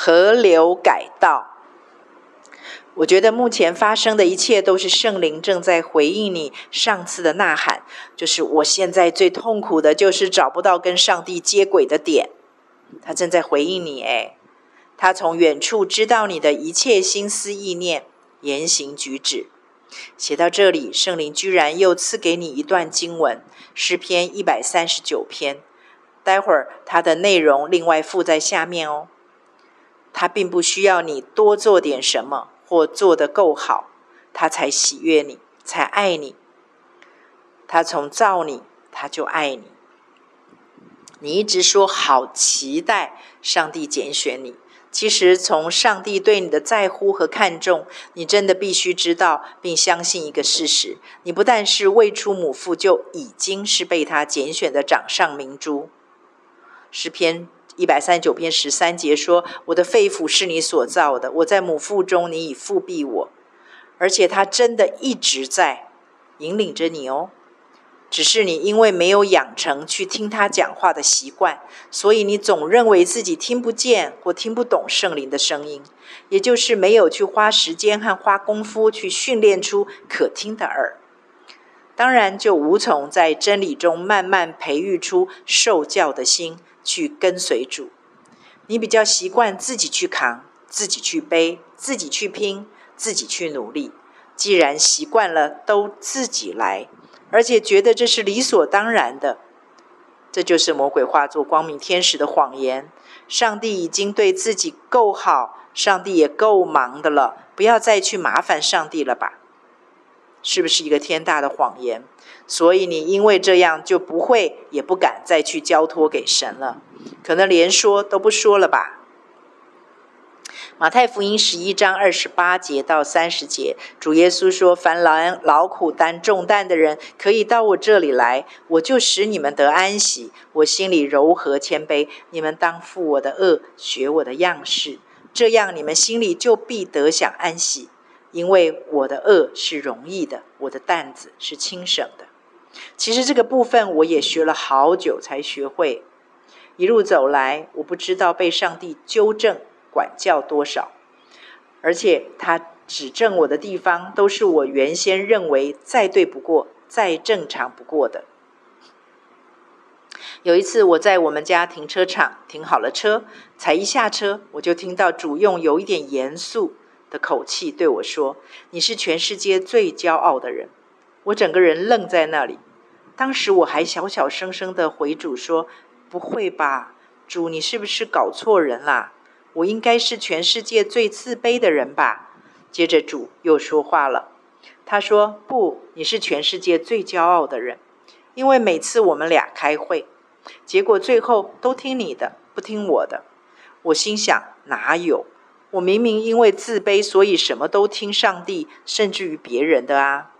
河流改道。我觉得目前发生的一切都是圣灵正在回应你上次的呐喊，就是我现在最痛苦的就是找不到跟上帝接轨的点。他正在回应你，他从远处知道你的一切心思意念、言行举止。写到这里，圣灵居然又赐给你一段经文，诗篇139篇。待会儿它的内容另外附在下面哦。他并不需要你多做点什么或做得够好，他才喜悦你，才爱你。他从造你，他就爱你。你一直说好期待上帝拣选你，其实从上帝对你的在乎和看重，你真的必须知道并相信一个事实：你不但是未出母腹就已经是被他拣选的掌上明珠。诗篇139篇13节说：我的肺腑是你所造的，我在母腹中你已覆庇我。而且他真的一直在引领着你哦，只是你因为没有养成去听他讲话的习惯，所以你总认为自己听不见或听不懂圣灵的声音，也就是没有去花时间和花功夫去训练出可听的耳，当然就无从在真理中慢慢培育出受教的心去跟随主。你比较习惯自己去扛，自己去背，自己去拼，自己去努力，既然习惯了都自己来，而且觉得这是理所当然的。这就是魔鬼化作光明天使的谎言。上帝已经对自己够好，上帝也够忙的了，不要再去麻烦上帝了吧，是不是一个天大的谎言？所以你因为这样就不会也不敢再去交托给神了，可能连说都不说了吧。马太福音11章28节到30节，主耶稣说：凡劳苦担重担的人，可以到我这里来，我就使你们得安息。我心里柔和谦卑，你们当负我的恶，学我的样式，这样你们心里就必得享安息。因为我的恶是容易的，我的担子是轻省的。其实这个部分我也学了好久才学会，一路走来，我不知道被上帝纠正管教多少，而且他指正我的地方都是我原先认为再对不过、再正常不过的。有一次我在我们家停车场停好了车，才一下车，我就听到主用有一点严肃的口气对我说：你是全世界最骄傲的人。我整个人愣在那里，当时我还小小声声的回主说：不会吧，主，你是不是搞错人啦？我应该是全世界最自卑的人吧。接着主又说话了，他说：不，你是全世界最骄傲的人。因为每次我们俩开会，结果最后都听你的，不听我的。我心想，哪有，我明明因为自卑，所以什么都听上帝，甚至于别人的啊。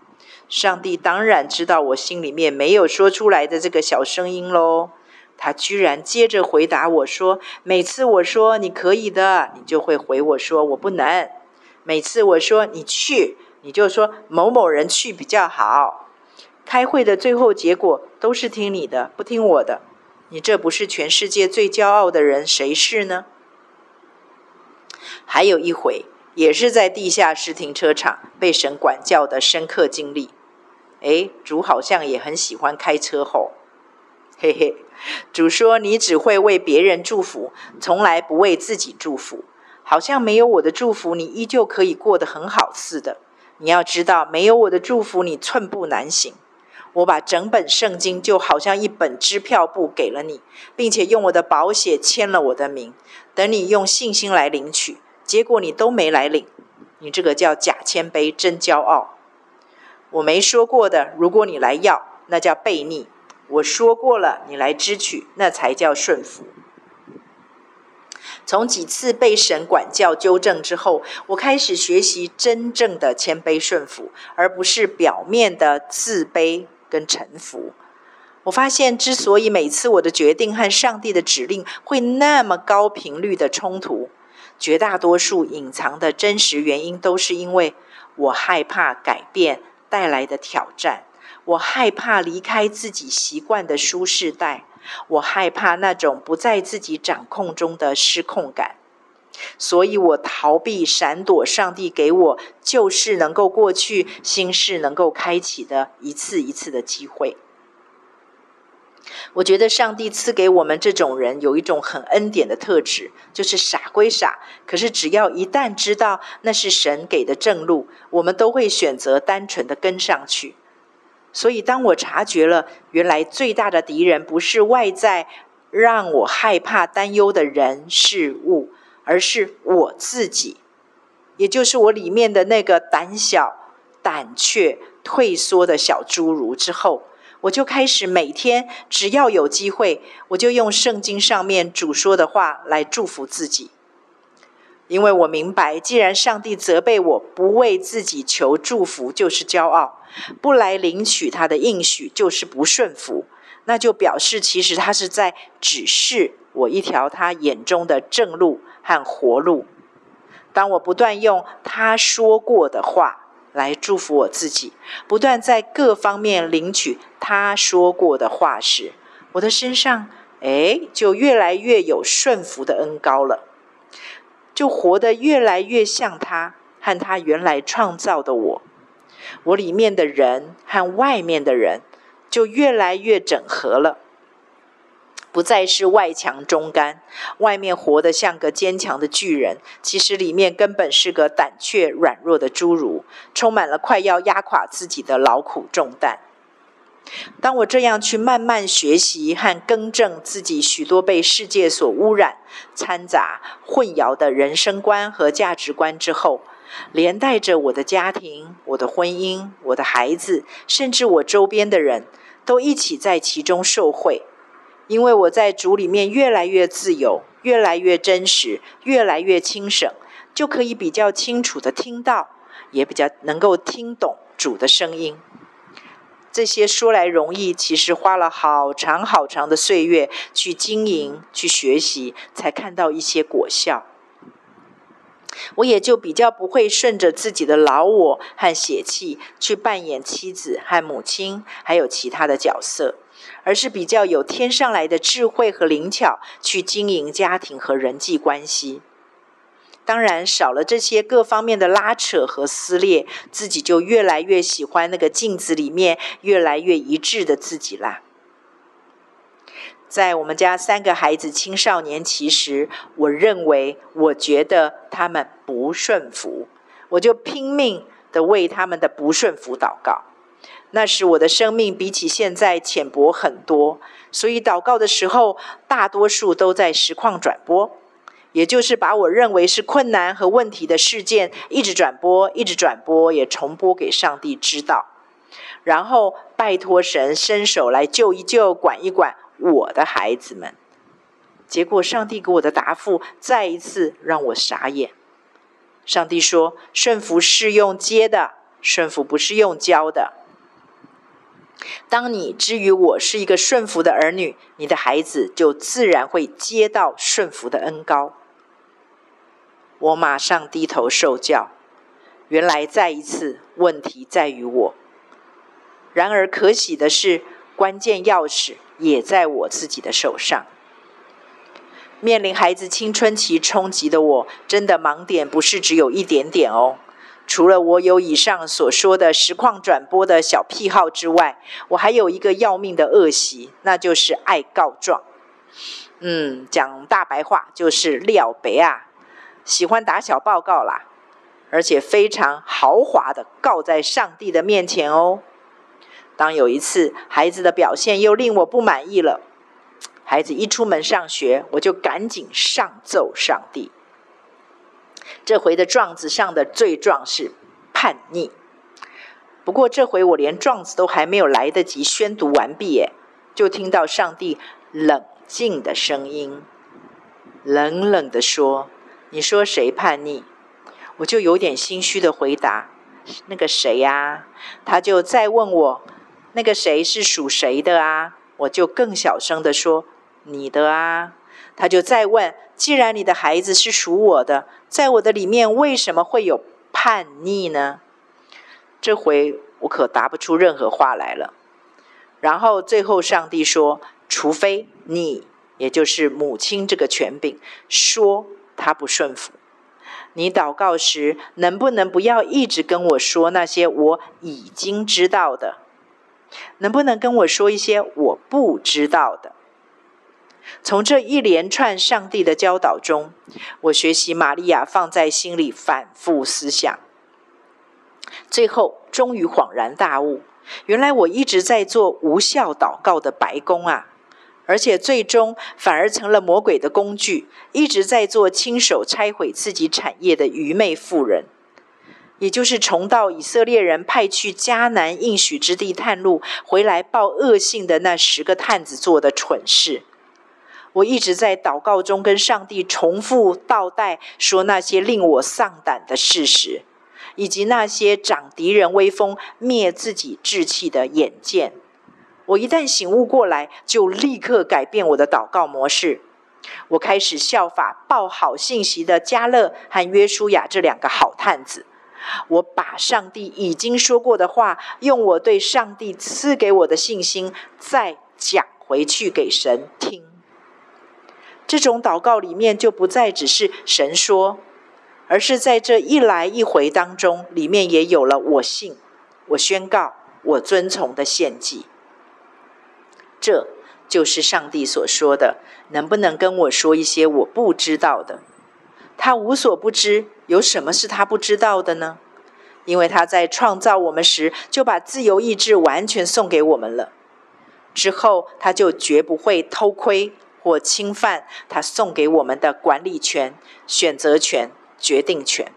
上帝当然知道我心里面没有说出来的这个小声音咯。他居然接着回答我说：每次我说你可以的，你就会回我说我不能。每次我说你去，你就说某某人去比较好。开会的最后结果都是听你的，不听我的。你这不是全世界最骄傲的人，谁是呢？还有一回，也是在地下室停车场被神管教的深刻经历。主好像也很喜欢开车吼，嘿嘿。主说：你只会为别人祝福，从来不为自己祝福，好像没有我的祝福你依旧可以过得很好似的。你要知道，没有我的祝福你寸步难行。我把整本圣经就好像一本支票簿给了你，并且用我的宝血签了我的名，等你用信心来领取，结果你都没来领。你这个叫假谦卑，真骄傲。我没说过的，如果你来要，那叫悖逆；我说过了，你来支取，那才叫顺服。从几次被神管教纠正之后，我开始学习真正的谦卑顺服，而不是表面的自卑跟臣服。我发现，之所以每次我的决定和上帝的指令会那么高频率的冲突，绝大多数隐藏的真实原因都是因为我害怕改变带来的挑战，我害怕离开自己习惯的舒适带，我害怕那种不在自己掌控中的失控感。所以我逃避闪躲上帝给我旧事能够过去，新事能够开启的一次一次的机会。我觉得上帝赐给我们这种人有一种很恩典的特质，就是傻归傻，可是只要一旦知道那是神给的正路，我们都会选择单纯的跟上去。所以当我察觉了原来最大的敌人不是外在让我害怕担忧的人事物，而是我自己，也就是我里面的那个胆小胆怯退缩的小侏儒之后，我就开始每天只要有机会，我就用圣经上面主说的话来祝福自己。因为我明白，既然上帝责备我不为自己求祝福就是骄傲，不来领取他的应许就是不顺服，那就表示其实他是在指示我一条他眼中的正路和活路。当我不断用他说过的话来祝福我自己，不断在各方面领取他说过的话时，我的身上就越来越有顺服的恩膏了，就活得越来越像他和他原来创造的我。我里面的人和外面的人就越来越整合了，不再是外强中干，外面活得像个坚强的巨人，其实里面根本是个胆怯软弱的侏儒，充满了快要压垮自己的劳苦重担。当我这样去慢慢学习和更正自己许多被世界所污染、掺杂、混淆的人生观和价值观之后，连带着我的家庭、我的婚姻、我的孩子，甚至我周边的人都一起在其中受惠。因为我在主里面越来越自由，越来越真实，越来越清省，就可以比较清楚的听到，也比较能够听懂主的声音。这些说来容易，其实花了好长好长的岁月去经营、去学习，才看到一些果效。我也就比较不会顺着自己的老我和血气去扮演妻子和母亲还有其他的角色，而是比较有天上来的智慧和灵巧去经营家庭和人际关系。当然少了这些各方面的拉扯和撕裂，自己就越来越喜欢那个镜子里面越来越一致的自己啦。在我们家三个孩子青少年期时，我觉得他们不顺服，我就拼命的为他们的不顺服祷告。那时我的生命比起现在浅薄很多，所以祷告的时候大多数都在实况转播，也就是把我认为是困难和问题的事件一直转播，也重播给上帝知道，然后拜托神伸手来救一救、管一管我的孩子们。结果上帝给我的答复再一次让我傻眼。上帝说，顺服是用接的，顺服不是用教的。当你之于我是一个顺服的儿女，你的孩子就自然会接到顺服的恩膏。我马上低头受教，原来再一次问题在于我。然而可喜的是，关键钥匙也在我自己的手上。面临孩子青春期冲击的我，真的盲点不是只有一点点哦。除了我有以上所说的实况转播的小癖好之外，我还有一个要命的恶习，那就是爱告状。讲大白话就是撩白啊，喜欢打小报告啦，而且非常豪华的告在上帝的面前哦。当有一次孩子的表现又令我不满意了，孩子一出门上学，我就赶紧上奏上帝。这回的状子上的罪状是叛逆，不过这回我连状子都还没有来得及宣读完毕，就听到上帝冷静的声音，冷冷地说，你说谁叛逆？我就有点心虚的回答，那个谁啊。他就再问我，那个谁是属谁的啊？我就更小声的说，你的啊。他就再问，既然你的孩子是属我的，在我的里面为什么会有叛逆呢？这回我可答不出任何话来了。然后最后上帝说，除非你，也就是母亲这个权柄，说他不顺服。你祷告时，能不能不要一直跟我说那些我已经知道的？能不能跟我说一些我不知道的？从这一连串上帝的教导中，我学习玛利亚放在心里反复思想，最后终于恍然大悟，原来我一直在做无效祷告的白工啊，而且最终反而成了魔鬼的工具，一直在做亲手拆毁自己产业的愚昧妇人。也就是重蹈以色列人派去迦南应许之地探路，回来报恶信的那10个探子做的蠢事。我一直在祷告中跟上帝重复倒带说那些令我丧胆的事实，以及那些长敌人威风灭自己志气的眼见。我一旦醒悟过来，就立刻改变我的祷告模式。我开始效法报好信息的迦勒和约书亚这2个好探子，我把上帝已经说过的话，用我对上帝赐给我的信心再讲回去给神听。这种祷告里面就不再只是神说，而是在这一来一回当中，里面也有了我信、我宣告、我遵从的献祭。这就是上帝所说的，能不能跟我说一些我不知道的？他无所不知，有什么是他不知道的呢？因为他在创造我们时，就把自由意志完全送给我们了。之后，他就绝不会偷窥或侵犯他送给我们的管理权、选择权、决定权。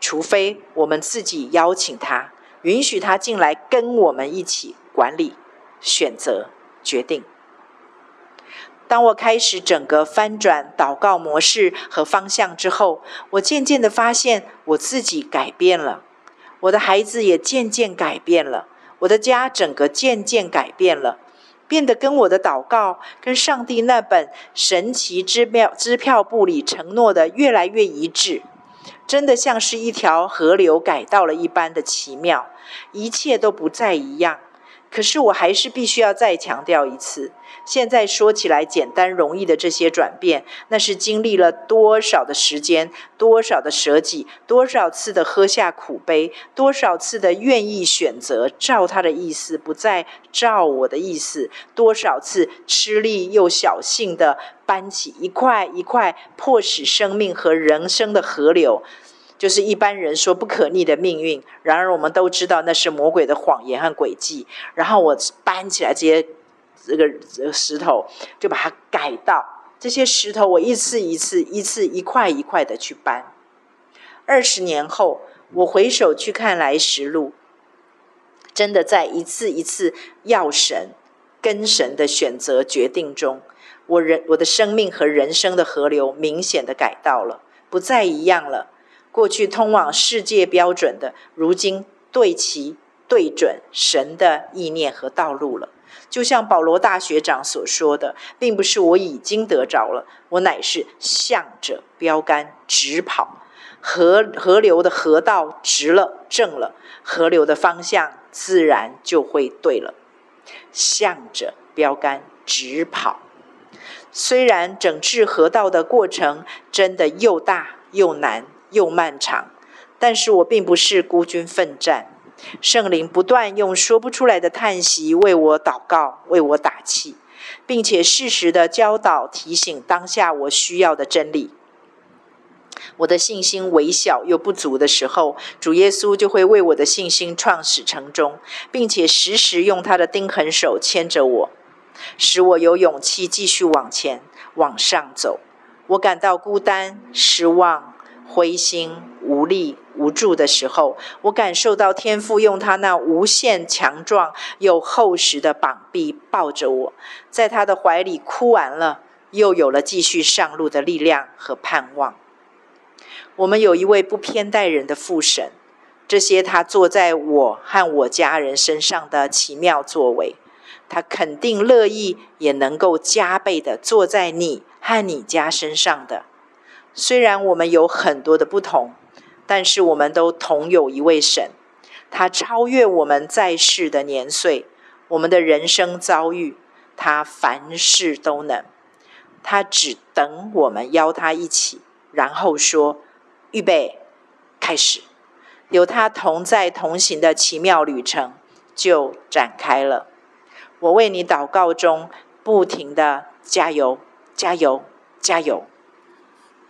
除非我们自己邀请他，允许他进来跟我们一起管理、选择、决定。当我开始整个翻转祷告模式和方向之后，我渐渐地发现我自己改变了，我的孩子也渐渐改变了，我的家整个渐渐改变了，变得跟我的祷告、跟上帝那本神奇支票簿里承诺的越来越一致，真的像是一条河流改道了一般的奇妙，一切都不再一样。可是我还是必须要再强调一次，现在说起来简单容易的这些转变，那是经历了多少的时间、多少的舍己、多少次的喝下苦杯、多少次的愿意选择照他的意思，不再照我的意思，多少次吃力又小心地搬起一块一块迫使生命和人生的河流，就是一般人说不可逆的命运。然而我们都知道那是魔鬼的谎言和诡计，然后我搬起来这个石头，就把它改到这些石头，我一次一块一块的去搬。20年后我回首去看来时路，真的在一次一次要神、跟神的选择决定中，我的生命和人生的河流明显的改道了，不再一样了。过去通往世界标准的，如今对准神的意念和道路了。就像保罗大学长所说的，并不是我已经得着了，我乃是向着标杆直跑。河流的河道直了、正了，河流的方向自然就会对了。向着标杆直跑。虽然整治河道的过程真的又大又难又漫长，但是我并不是孤军奋战，圣灵不断用说不出来的叹息为我祷告、为我打气，并且适时的教导提醒当下我需要的真理。我的信心微小又不足的时候，主耶稣就会为我的信心创始成终，并且时时用他的钉痕手牵着我，使我有勇气继续往前往上走。我感到孤单、失望、灰心、无力、无助的时候，我感受到天父用他那无限强壮又厚实的膀臂抱着我，在他的怀里哭完了，又有了继续上路的力量和盼望。我们有一位不偏待人的父神，这些他坐在我和我家人身上的奇妙作为，他肯定乐意也能够加倍的坐在你和你家身上的。虽然我们有很多的不同，但是我们都同有一位神，他超越我们在世的年岁，我们的人生遭遇，他凡事都能，他只等我们邀他一起然后说：“预备，开始。”有他同在同行的奇妙旅程就展开了。我为你祷告中不停的加油，加油，加油。